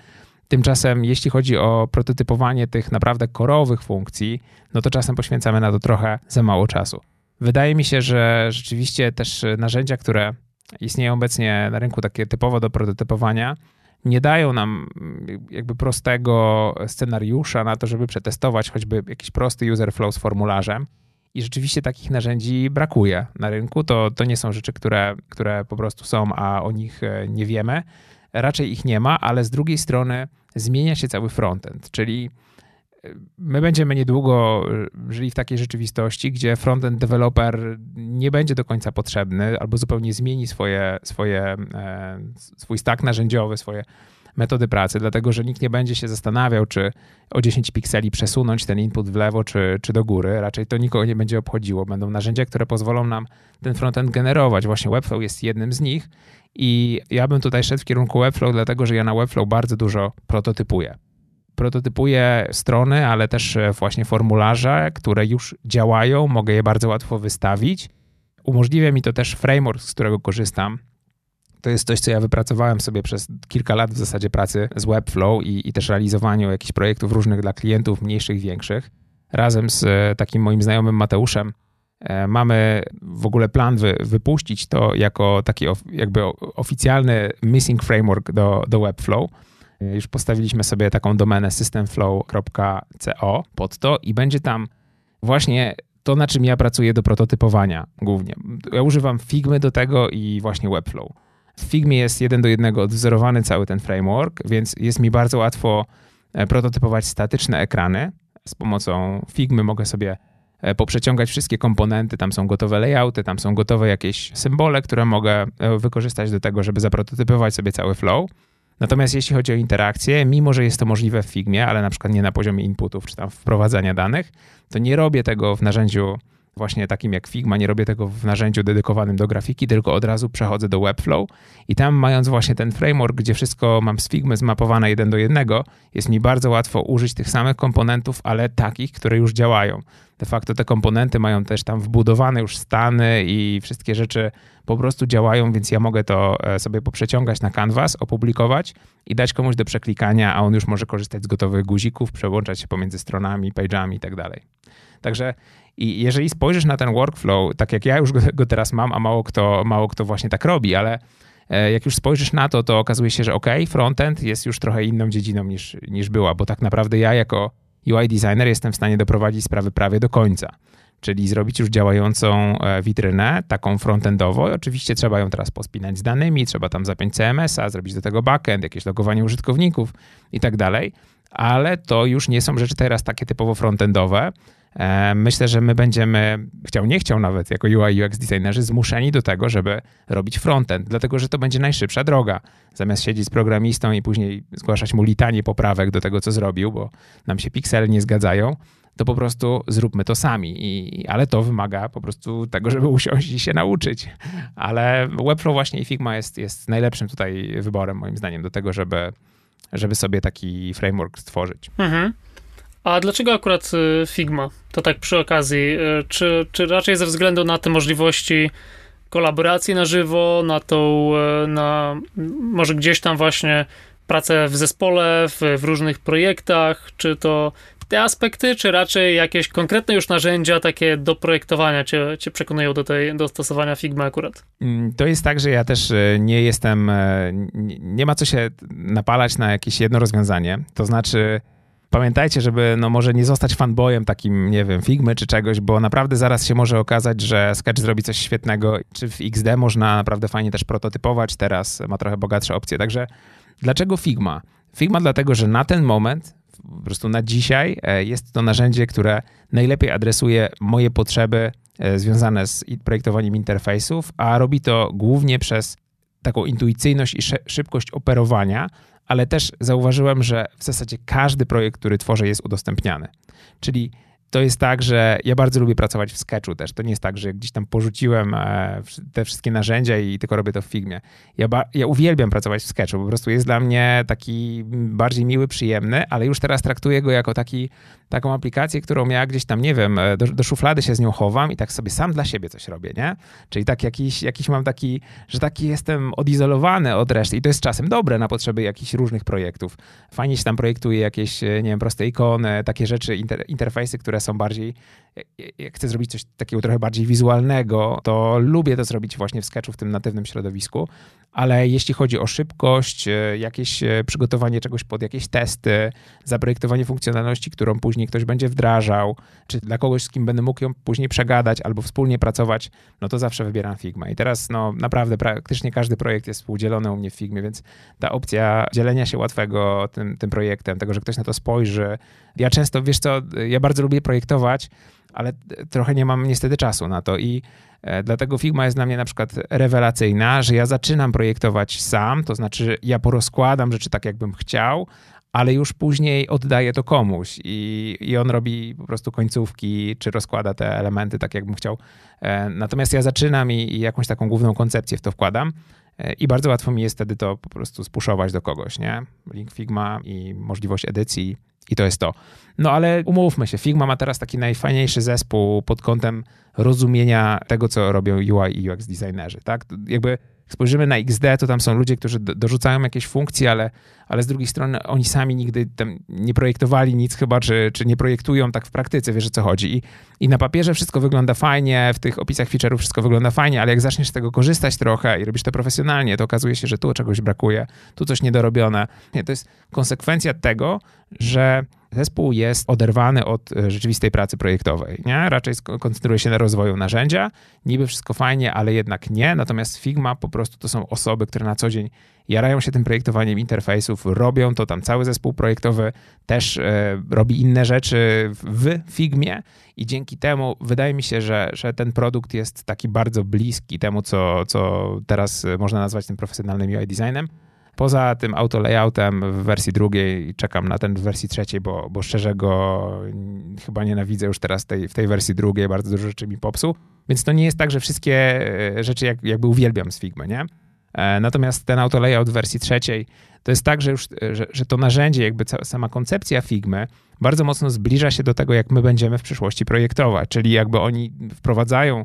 Tymczasem, jeśli chodzi o prototypowanie tych naprawdę core'owych funkcji, no to czasem poświęcamy na to trochę za mało czasu. Wydaje mi się, że rzeczywiście też narzędzia, które istnieją obecnie na rynku, takie typowo do prototypowania, nie dają nam jakby prostego scenariusza na to, żeby przetestować choćby jakiś prosty user flow z formularzem. I rzeczywiście takich narzędzi brakuje na rynku. To, to nie są rzeczy, które, które po prostu są, a o nich nie wiemy. Raczej ich nie ma, ale z drugiej strony zmienia się cały frontend, czyli my będziemy niedługo żyli w takiej rzeczywistości, gdzie frontend developer nie będzie do końca potrzebny albo zupełnie zmieni swoje, swoje, swój stack narzędziowy, swoje metody pracy, dlatego że nikt nie będzie się zastanawiał, czy o dziesięć pikseli przesunąć ten input w lewo czy, czy do góry. Raczej to nikogo nie będzie obchodziło. Będą narzędzia, które pozwolą nam ten frontend generować. Właśnie Webflow jest jednym z nich i ja bym tutaj szedł w kierunku Webflow, dlatego że ja na Webflow bardzo dużo prototypuję. Prototypuję strony, ale też właśnie formularze, które już działają, mogę je bardzo łatwo wystawić. Umożliwia mi to też Frameworks, z którego korzystam. To jest coś, co ja wypracowałem sobie przez kilka lat w zasadzie pracy z Webflow i, i też realizowaniu jakichś projektów różnych dla klientów, mniejszych, większych. Razem z takim moim znajomym Mateuszem mamy w ogóle plan wy, wypuścić to jako taki of, jakby oficjalny missing framework do, do Webflow. Już postawiliśmy sobie taką domenę system flow kropka co pod to i będzie tam właśnie to, na czym ja pracuję do prototypowania głównie. Ja używam Figmy do tego i właśnie Webflow. W Figmie jest jeden do jednego odwzorowany cały ten framework, więc jest mi bardzo łatwo prototypować statyczne ekrany. Z pomocą Figmy mogę sobie poprzeciągać wszystkie komponenty, tam są gotowe layouty, tam są gotowe jakieś symbole, które mogę wykorzystać do tego, żeby zaprototypować sobie cały flow. Natomiast jeśli chodzi o interakcje, mimo że jest to możliwe w Figmie, ale na przykład nie na poziomie inputów czy tam wprowadzania danych, to nie robię tego w narzędziu właśnie takim jak Figma, nie robię tego w narzędziu dedykowanym do grafiki, tylko od razu przechodzę do Webflow i tam mając właśnie ten framework, gdzie wszystko mam z Figmy zmapowane jeden do jednego, jest mi bardzo łatwo użyć tych samych komponentów, ale takich, które już działają. De facto te komponenty mają też tam wbudowane już stany i wszystkie rzeczy po prostu działają, więc ja mogę to sobie poprzeciągać na canvas, opublikować i dać komuś do przeklikania, a on już może korzystać z gotowych guzików, przełączać się pomiędzy stronami, page'ami i tak dalej. Także i jeżeli spojrzysz na ten workflow, tak jak ja już go teraz mam, a mało kto, mało kto właśnie tak robi, ale jak już spojrzysz na to, to okazuje się, że ok, frontend jest już trochę inną dziedziną niż, niż była, bo tak naprawdę ja jako U I designer jestem w stanie doprowadzić sprawy prawie do końca, czyli zrobić już działającą witrynę, taką frontendową. Oczywiście trzeba ją teraz pospinać z danymi, trzeba tam zapiąć C M S a, zrobić do tego backend, jakieś logowanie użytkowników i tak dalej, ale to już nie są rzeczy teraz takie typowo frontendowe. Myślę, że my będziemy, chciał nie chciał nawet, jako U I U X designerzy zmuszeni do tego, żeby robić frontend, dlatego że to będzie najszybsza droga. Zamiast siedzieć z programistą i później zgłaszać mu litanie poprawek do tego, co zrobił, bo nam się piksele nie zgadzają, to po prostu zróbmy to sami. I, ale to wymaga po prostu tego, żeby usiąść i się nauczyć. Ale Webflow właśnie i Figma jest, jest najlepszym tutaj wyborem, moim zdaniem, do tego, żeby, żeby sobie taki framework stworzyć. Mhm. A dlaczego akurat Figma? To tak przy okazji. Czy, czy raczej ze względu na te możliwości kolaboracji na żywo, na tą, na może gdzieś tam właśnie pracę w zespole, w, w różnych projektach, czy to te aspekty, czy raczej jakieś konkretne już narzędzia takie do projektowania cię, cię przekonują do, tej, do stosowania Figma akurat? To jest tak, że ja też nie jestem, nie, nie ma co się napalać na jakieś jedno rozwiązanie, to znaczy pamiętajcie, żeby no może nie zostać fanboyem takim, nie wiem, Figmy czy czegoś, bo naprawdę zaraz się może okazać, że Sketch zrobi coś świetnego, czy w X D można naprawdę fajnie też prototypować teraz, ma trochę bogatsze opcje. Także dlaczego Figma? Figma dlatego, że na ten moment, po prostu na dzisiaj, jest to narzędzie, które najlepiej adresuje moje potrzeby związane z projektowaniem interfejsów, a robi to głównie przez taką intuicyjność i szybkość operowania, ale też zauważyłem, że w zasadzie każdy projekt, który tworzę, jest udostępniany. Czyli to jest tak, że ja bardzo lubię pracować w Sketchu też. To nie jest tak, że gdzieś tam porzuciłem te wszystkie narzędzia i tylko robię to w Figmie. Ja, ba- ja uwielbiam pracować w Sketchu. Po prostu jest dla mnie taki bardziej miły, przyjemny, ale już teraz traktuję go jako taki, taką aplikację, którą ja gdzieś tam, nie wiem, do, do szuflady się z nią chowam i tak sobie sam dla siebie coś robię, nie? Czyli tak jakiś, jakiś mam taki, że taki jestem odizolowany od reszty i to jest czasem dobre na potrzeby jakichś różnych projektów. Fajnie się tam projektuje jakieś, nie wiem, proste ikony, takie rzeczy, inter- interfejsy, które są bardziej, jak chcę zrobić coś takiego trochę bardziej wizualnego, to lubię to zrobić właśnie w Sketchu, w tym natywnym środowisku, ale jeśli chodzi o szybkość, jakieś przygotowanie czegoś pod jakieś testy, zaprojektowanie funkcjonalności, którą później ktoś będzie wdrażał, czy dla kogoś, z kim będę mógł ją później przegadać albo wspólnie pracować, no to zawsze wybieram Figma. I teraz no naprawdę praktycznie każdy projekt jest współdzielony u mnie w Figmie, więc ta opcja dzielenia się łatwego tym, tym projektem, tego, że ktoś na to spojrzy. Ja często, wiesz co, ja bardzo lubię projektować, ale trochę nie mam niestety czasu na to i dlatego Figma jest dla mnie na przykład rewelacyjna, że ja zaczynam projektować sam, to znaczy ja porozkładam rzeczy tak, jakbym chciał, ale już później oddaję to komuś i, i on robi po prostu końcówki, czy rozkłada te elementy tak, jakbym chciał. Natomiast ja zaczynam i, i jakąś taką główną koncepcję w to wkładam i bardzo łatwo mi jest wtedy to po prostu spuszować do kogoś, nie? Link Figma i możliwość edycji. I to jest to. No ale umówmy się, Figma ma teraz taki najfajniejszy zespół pod kątem rozumienia tego, co robią U I i U X designerzy, tak? Jakby spojrzymy na X D, to tam są ludzie, którzy dorzucają jakieś funkcje, ale, ale z drugiej strony oni sami nigdy tam nie projektowali nic chyba, czy, czy nie projektują tak w praktyce, wiesz o co chodzi. I, i na papierze wszystko wygląda fajnie, w tych opisach feature'ów wszystko wygląda fajnie, ale jak zaczniesz z tego korzystać trochę i robisz to profesjonalnie, to okazuje się, że tu czegoś brakuje, tu coś niedorobione. Nie, to jest konsekwencja tego, że zespół jest oderwany od rzeczywistej pracy projektowej, nie? Raczej koncentruje się na rozwoju narzędzia, niby wszystko fajnie, ale jednak nie, natomiast Figma po prostu to są osoby, które na co dzień jarają się tym projektowaniem interfejsów, robią to, tam cały zespół projektowy też y, robi inne rzeczy w Figmie i dzięki temu wydaje mi się, że, że ten produkt jest taki bardzo bliski temu, co, co teraz można nazwać tym profesjonalnym U I designem. Poza tym auto layoutem w wersji drugiej czekam na ten w wersji trzeciej, bo, bo szczerze go chyba nienawidzę już teraz tej, w tej wersji drugiej, bardzo dużo rzeczy mi popsuł. Więc to nie jest tak, że wszystkie rzeczy jak, jakby uwielbiam z Figmy, nie? Natomiast ten auto layout w wersji trzeciej to jest tak, że, już, że, że to narzędzie, jakby cała, sama koncepcja Figmy bardzo mocno zbliża się do tego, jak my będziemy w przyszłości projektować, czyli jakby oni wprowadzają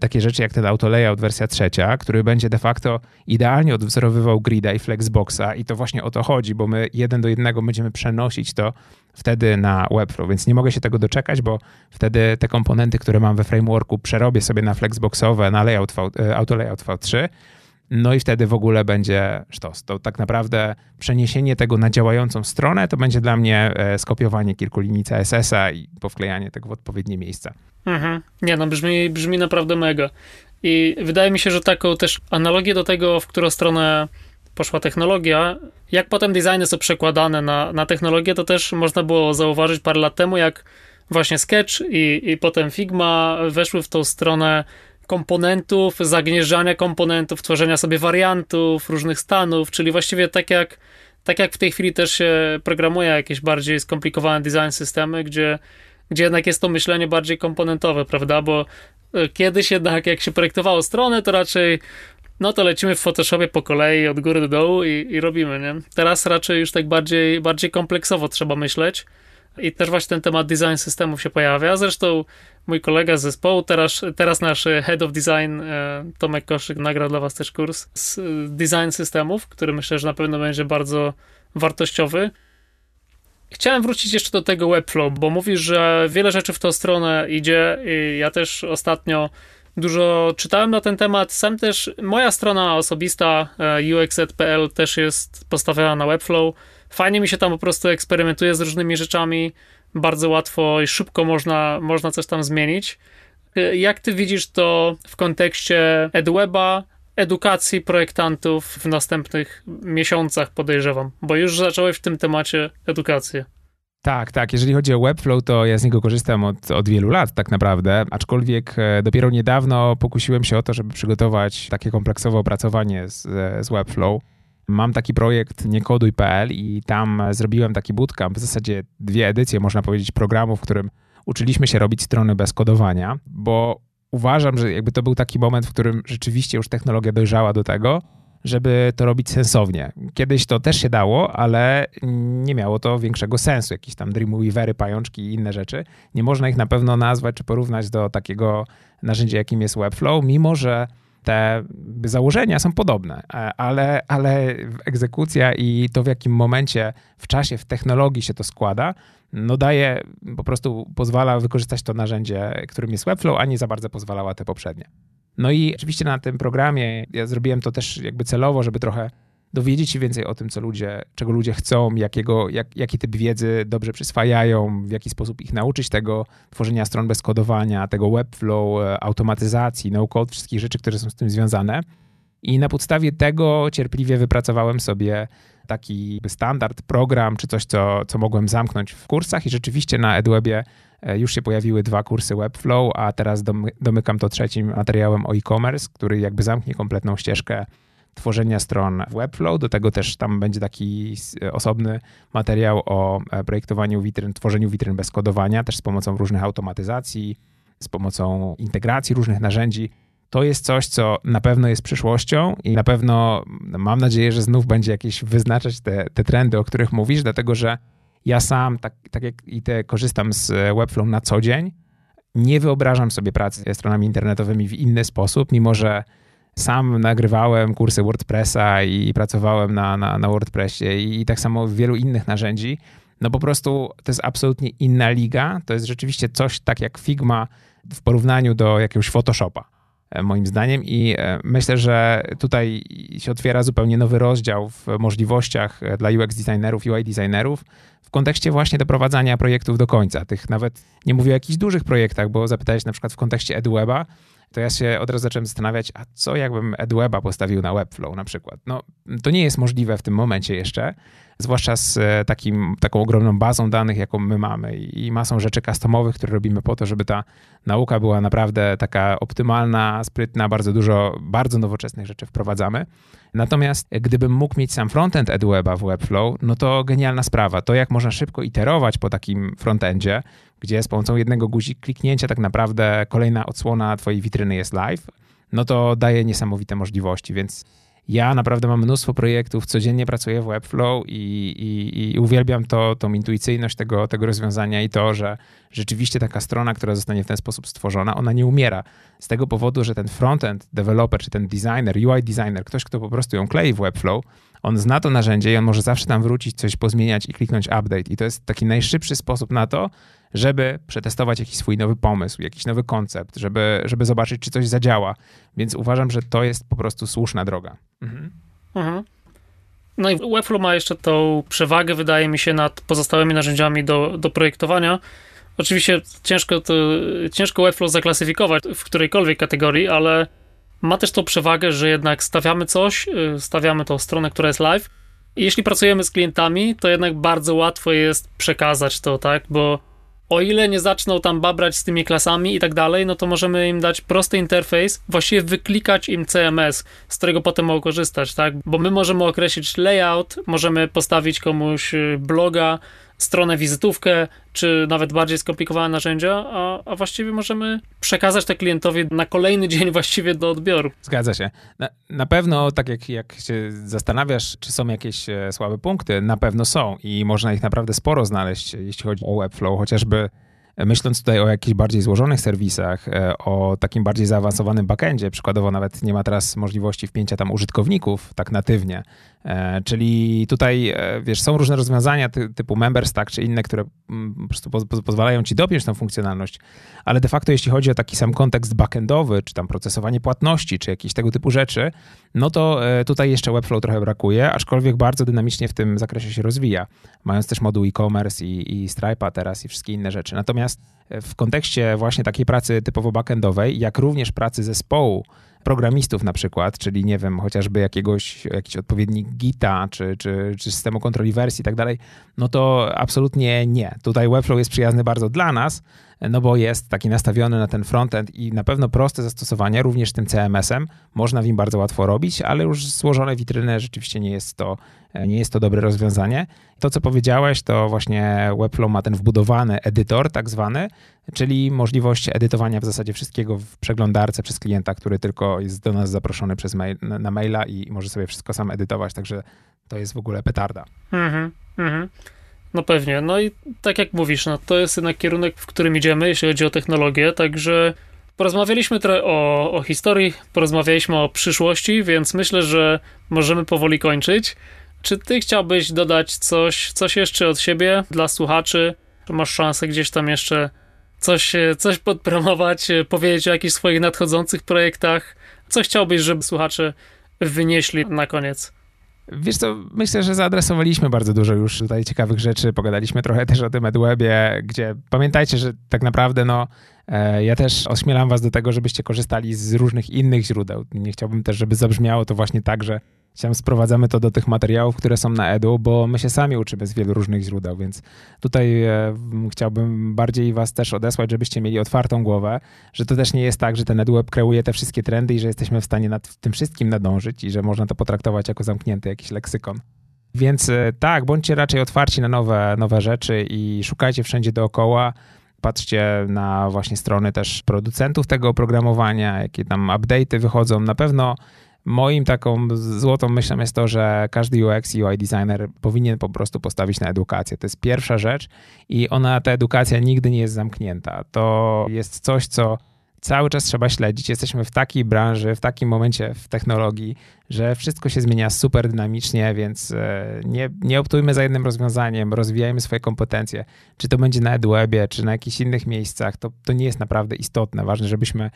takie rzeczy jak ten auto layout wersja trzecia, który będzie de facto idealnie odwzorowywał Grida i Flexboxa i to właśnie o to chodzi, bo my jeden do jednego będziemy przenosić to wtedy na Webflow, więc nie mogę się tego doczekać, bo wtedy te komponenty, które mam we frameworku przerobię sobie na Flexboxowe, na layout v, auto layout V trzy, no i wtedy w ogóle będzie sztos. To tak naprawdę przeniesienie tego na działającą stronę to będzie dla mnie skopiowanie kilku linii C S S a i powklejanie tego w odpowiednie miejsca. Mhm. Nie no, brzmi, brzmi naprawdę mega. I wydaje mi się, że taką też analogię do tego, w którą stronę poszła technologia, jak potem designy są przekładane na, na technologię, to też można było zauważyć parę lat temu, jak właśnie Sketch i, i potem Figma weszły w tą stronę komponentów, zagnieżdżania komponentów, tworzenia sobie wariantów, różnych stanów, czyli właściwie tak jak, tak jak w tej chwili też się programuje jakieś bardziej skomplikowane design systemy, gdzie gdzie jednak jest to myślenie bardziej komponentowe, prawda, bo kiedyś jednak jak się projektowało stronę, to raczej no to lecimy w Photoshopie po kolei od góry do dołu i, i robimy, nie? Teraz raczej już tak bardziej, bardziej kompleksowo trzeba myśleć i też właśnie ten temat design systemów się pojawia, zresztą mój kolega z zespołu, teraz, teraz nasz Head of Design, Tomek Koszyk, nagra dla was też kurs z design systemów, który myślę, że na pewno będzie bardzo wartościowy. Chciałem wrócić jeszcze do tego Webflow, bo mówisz, że wiele rzeczy w tą stronę idzie i ja też ostatnio dużo czytałem na ten temat. Sam też, moja strona osobista U X Z kropka P L też jest postawiona na Webflow. Fajnie mi się tam po prostu eksperymentuje z różnymi rzeczami. Bardzo łatwo i szybko można, można coś tam zmienić. Jak ty widzisz to w kontekście Eduweba, edukacji projektantów w następnych miesiącach, podejrzewam, bo już zacząłeś w tym temacie edukację. Tak, tak. Jeżeli chodzi o Webflow, to ja z niego korzystam od, od wielu lat tak naprawdę, aczkolwiek dopiero niedawno pokusiłem się o to, żeby przygotować takie kompleksowe opracowanie z, z Webflow. Mam taki projekt niekoduj kropka P L i tam zrobiłem taki bootcamp, w zasadzie dwie edycje, można powiedzieć, programu, w którym uczyliśmy się robić strony bez kodowania, bo uważam, że jakby to był taki moment, w którym rzeczywiście już technologia dojrzała do tego, żeby to robić sensownie. Kiedyś to też się dało, ale nie miało to większego sensu. Jakieś tam Dreamweavery, pajączki i inne rzeczy. Nie można ich na pewno nazwać czy porównać do takiego narzędzia, jakim jest Webflow, mimo że te założenia są podobne, ale, ale egzekucja i to, w jakim momencie w czasie, w technologii się to składa, no daje, po prostu pozwala wykorzystać to narzędzie, którym jest Webflow, a nie za bardzo pozwalała te poprzednie. No i oczywiście na tym programie, ja zrobiłem to też jakby celowo, żeby trochę dowiedzieć się więcej o tym, co ludzie, czego ludzie chcą, jakiego, jak, jaki typ wiedzy dobrze przyswajają, w jaki sposób ich nauczyć tego tworzenia stron bez kodowania, tego webflow, automatyzacji, no-code, wszystkich rzeczy, które są z tym związane. I na podstawie tego cierpliwie wypracowałem sobie taki standard, program, czy coś, co, co mogłem zamknąć w kursach i rzeczywiście na Eduwebie już się pojawiły dwa kursy Webflow, a teraz domykam to trzecim materiałem o e-commerce, który jakby zamknie kompletną ścieżkę tworzenia stron w Webflow. Do tego też tam będzie taki osobny materiał o projektowaniu witryn, tworzeniu witryn bez kodowania, też z pomocą różnych automatyzacji, z pomocą integracji różnych narzędzi. To jest coś, co na pewno jest przyszłością i na pewno mam nadzieję, że znów będzie jakieś wyznaczać te, te trendy, o których mówisz, dlatego że ja sam, tak, tak jak i te, korzystam z Webflow na co dzień, nie wyobrażam sobie pracy ze stronami internetowymi w inny sposób, mimo że sam nagrywałem kursy WordPressa i pracowałem na, na, na WordPressie i, i tak samo wielu innych narzędzi. No po prostu to jest absolutnie inna liga, to jest rzeczywiście coś tak jak Figma w porównaniu do jakiegoś Photoshopa, moim zdaniem, i myślę, że tutaj się otwiera zupełnie nowy rozdział w możliwościach dla U X designerów, U I designerów w kontekście właśnie doprowadzania projektów do końca. Tych nawet, nie mówię o jakichś dużych projektach, bo zapytałeś na przykład w kontekście Eduweba, to ja się od razu zacząłem zastanawiać, a co jakbym Eduweba postawił na Webflow na przykład. No, to nie jest możliwe w tym momencie jeszcze, zwłaszcza z takim, taką ogromną bazą danych, jaką my mamy i masą rzeczy customowych, które robimy po to, żeby ta nauka była naprawdę taka optymalna, sprytna, bardzo dużo, bardzo nowoczesnych rzeczy wprowadzamy. Natomiast gdybym mógł mieć sam frontend Eduweba w Webflow, no to genialna sprawa. To jak można szybko iterować po takim frontendzie, gdzie z pomocą jednego guzik kliknięcia tak naprawdę kolejna odsłona twojej witryny jest live, no to daje niesamowite możliwości, więc ja naprawdę mam mnóstwo projektów, codziennie pracuję w Webflow i, i, i uwielbiam to, tą intuicyjność tego, tego rozwiązania i to, że rzeczywiście taka strona, która zostanie w ten sposób stworzona, ona nie umiera. Z tego powodu, że ten frontend developer, czy ten designer, U I designer, ktoś, kto po prostu ją klei w Webflow, on zna to narzędzie i on może zawsze tam wrócić, coś pozmieniać i kliknąć update. I to jest taki najszybszy sposób na to, żeby przetestować jakiś swój nowy pomysł, jakiś nowy koncept, żeby, żeby zobaczyć, czy coś zadziała. Więc uważam, że to jest po prostu słuszna droga. Mhm. Mhm. No i Webflow ma jeszcze tą przewagę, wydaje mi się, nad pozostałymi narzędziami do, do projektowania. Oczywiście ciężko, to, ciężko Webflow zaklasyfikować w którejkolwiek kategorii, ale ma też tą przewagę, że jednak stawiamy coś, stawiamy tą stronę, która jest live i jeśli pracujemy z klientami, to jednak bardzo łatwo jest przekazać to, tak, bo o ile nie zaczną tam babrać z tymi klasami i tak dalej, no to możemy im dać prosty interfejs, właściwie wyklikać im C M S, z którego potem mogą korzystać, tak, bo my możemy określić layout, możemy postawić komuś bloga, stronę, wizytówkę, czy nawet bardziej skomplikowane narzędzia, a, a właściwie możemy przekazać to klientowi na kolejny dzień właściwie do odbioru. Zgadza się. Na, na pewno, tak jak, jak się zastanawiasz, czy są jakieś słabe punkty, na pewno są i można ich naprawdę sporo znaleźć, jeśli chodzi o Webflow, chociażby myśląc tutaj o jakichś bardziej złożonych serwisach, o takim bardziej zaawansowanym backendzie, przykładowo nawet nie ma teraz możliwości wpięcia tam użytkowników tak natywnie, czyli tutaj, wiesz, są różne rozwiązania typu MemberStack czy inne, które po prostu pozwalają ci dopiąć tą funkcjonalność, ale de facto jeśli chodzi o taki sam kontekst backendowy, czy tam procesowanie płatności, czy jakieś tego typu rzeczy, no to tutaj jeszcze Webflow trochę brakuje, aczkolwiek bardzo dynamicznie w tym zakresie się rozwija, mając też moduł e-commerce i, i Stripe'a teraz i wszystkie inne rzeczy. Natomiast Natomiast w kontekście właśnie takiej pracy typowo backendowej, jak również pracy zespołu programistów na przykład, czyli nie wiem, chociażby jakiegoś, jakiś odpowiednik Gita, czy, czy, czy systemu kontroli wersji i tak dalej, no to absolutnie nie. Tutaj Webflow jest przyjazny bardzo dla nas, no bo jest taki nastawiony na ten frontend i na pewno proste zastosowania, również tym C M S-em, można w nim bardzo łatwo robić, ale już złożone witryny rzeczywiście nie jest to, nie jest to dobre rozwiązanie. To, co powiedziałeś, to właśnie Webflow ma ten wbudowany edytor tak zwany, czyli możliwość edytowania w zasadzie wszystkiego w przeglądarce przez klienta, który tylko jest do nas zaproszony przez mail, na maila i może sobie wszystko sam edytować, także to jest w ogóle petarda. Mhm, mhm. No pewnie, no i tak jak mówisz, no to jest jednak kierunek, w którym idziemy, jeśli chodzi o technologię, także porozmawialiśmy trochę o, o historii, porozmawialiśmy o przyszłości, więc myślę, że możemy powoli kończyć. Czy ty chciałbyś dodać coś, coś jeszcze od siebie dla słuchaczy? Masz szansę gdzieś tam jeszcze coś, coś podpromować, powiedzieć o jakichś swoich nadchodzących projektach. Co chciałbyś, żeby słuchacze wynieśli na koniec? Wiesz co, myślę, że zaadresowaliśmy bardzo dużo już tutaj ciekawych rzeczy, pogadaliśmy trochę też o tym Eduwebie, gdzie pamiętajcie, że tak naprawdę no, ja też ośmielam was do tego, żebyście korzystali z różnych innych źródeł. Nie chciałbym też, żeby zabrzmiało to właśnie tak, że sprowadzamy to do tych materiałów, które są na Edu, bo my się sami uczymy z wielu różnych źródeł, więc tutaj e, chciałbym bardziej was też odesłać, żebyście mieli otwartą głowę, że to też nie jest tak, że ten Eduweb kreuje te wszystkie trendy i że jesteśmy w stanie nad tym wszystkim nadążyć i że można to potraktować jako zamknięty jakiś leksykon. Więc e, tak, bądźcie raczej otwarci na nowe, nowe rzeczy i szukajcie wszędzie dookoła. Patrzcie na właśnie strony też producentów tego oprogramowania, jakie tam update'y wychodzą. Na pewno moim taką złotą myślą jest to, że każdy U X i U I designer powinien po prostu postawić na edukację. To jest pierwsza rzecz i ona, ta edukacja nigdy nie jest zamknięta. To jest coś, co cały czas trzeba śledzić. Jesteśmy w takiej branży, w takim momencie w technologii, że wszystko się zmienia super dynamicznie, więc nie, nie optujmy za jednym rozwiązaniem, rozwijajmy swoje kompetencje. Czy to będzie na Eduwebie, czy na jakichś innych miejscach, to, to nie jest naprawdę istotne. Ważne, żebyśmy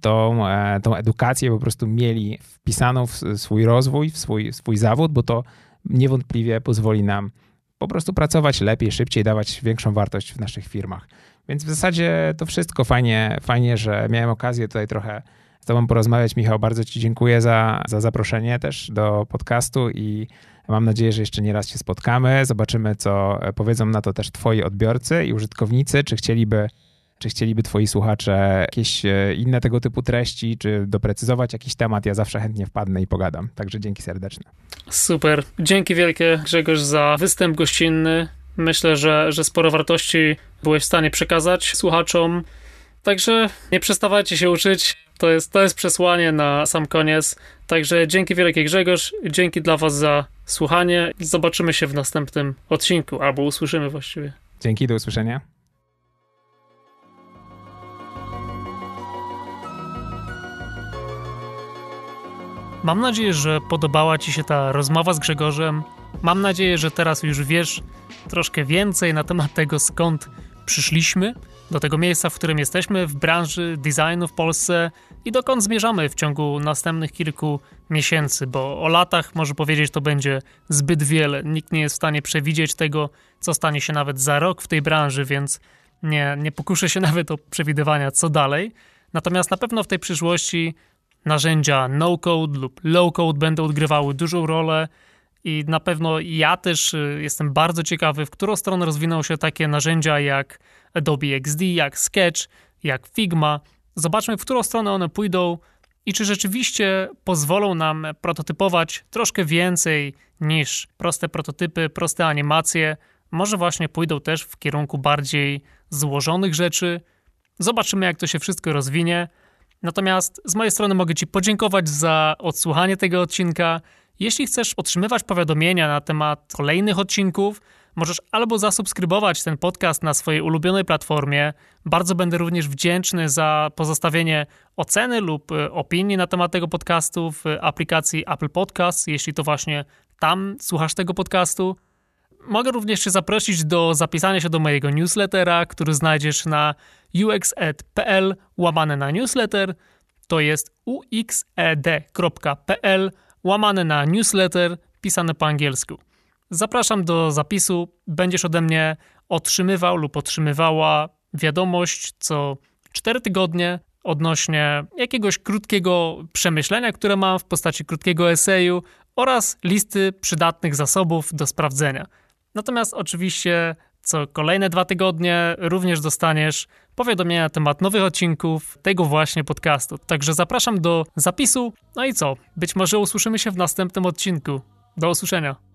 tą, tą edukację po prostu mieli wpisaną w swój rozwój, w swój, w swój zawód, bo to niewątpliwie pozwoli nam po prostu pracować lepiej, szybciej, dawać większą wartość w naszych firmach. Więc w zasadzie to wszystko. Fajnie, fajnie, że miałem okazję tutaj trochę z tobą porozmawiać. Michał, bardzo ci dziękuję za, za zaproszenie też do podcastu i mam nadzieję, że jeszcze nie raz się spotkamy. Zobaczymy, co powiedzą na to też twoi odbiorcy i użytkownicy, czy chcieliby, czy chcieliby twoi słuchacze jakieś inne tego typu treści, czy doprecyzować jakiś temat. Ja zawsze chętnie wpadnę i pogadam. Także dzięki serdeczne. Super. Dzięki wielkie, Grzegorz, za występ gościnny. Myślę, że, że sporo wartości byłeś w stanie przekazać słuchaczom. Także nie przestawajcie się uczyć. To jest, to jest przesłanie na sam koniec. Także dzięki wielkie, Grzegorz. Dzięki dla was za słuchanie. Zobaczymy się w następnym odcinku, albo usłyszymy właściwie. Dzięki, do usłyszenia. Mam nadzieję, że podobała ci się ta rozmowa z Grzegorzem. Mam nadzieję, że teraz już wiesz troszkę więcej na temat tego, skąd przyszliśmy, do tego miejsca, w którym jesteśmy w branży designu w Polsce i dokąd zmierzamy w ciągu następnych kilku miesięcy, bo o latach może powiedzieć to będzie zbyt wiele. Nikt nie jest w stanie przewidzieć tego, co stanie się nawet za rok w tej branży, więc nie, nie pokuszę się nawet o przewidywania, co dalej. Natomiast na pewno w tej przyszłości narzędzia no-code lub low-code będą odgrywały dużą rolę. I na pewno ja też jestem bardzo ciekawy, w którą stronę rozwiną się takie narzędzia jak Adobe X D, jak Sketch, jak Figma. Zobaczmy, w którą stronę one pójdą i czy rzeczywiście pozwolą nam prototypować troszkę więcej niż proste prototypy, proste animacje. Może właśnie pójdą też w kierunku bardziej złożonych rzeczy. Zobaczymy, jak to się wszystko rozwinie. Natomiast z mojej strony mogę ci podziękować za odsłuchanie tego odcinka. Jeśli chcesz otrzymywać powiadomienia na temat kolejnych odcinków, możesz albo zasubskrybować ten podcast na swojej ulubionej platformie. Bardzo będę również wdzięczny za pozostawienie oceny lub opinii na temat tego podcastu w aplikacji Apple Podcast, jeśli to właśnie tam słuchasz tego podcastu. Mogę również cię zaprosić do zapisania się do mojego newslettera, który znajdziesz na uxed.pl łamane na newsletter. To jest uxed.pl łamane na newsletter, pisane po angielsku. Zapraszam do zapisu. Będziesz ode mnie otrzymywał lub otrzymywała wiadomość co cztery tygodnie odnośnie jakiegoś krótkiego przemyślenia, które mam w postaci krótkiego eseju oraz listy przydatnych zasobów do sprawdzenia. Natomiast oczywiście co kolejne dwa tygodnie również dostaniesz powiadomienia na temat nowych odcinków tego właśnie podcastu. Także zapraszam do zapisu. No i co? Być może usłyszymy się w następnym odcinku. Do usłyszenia.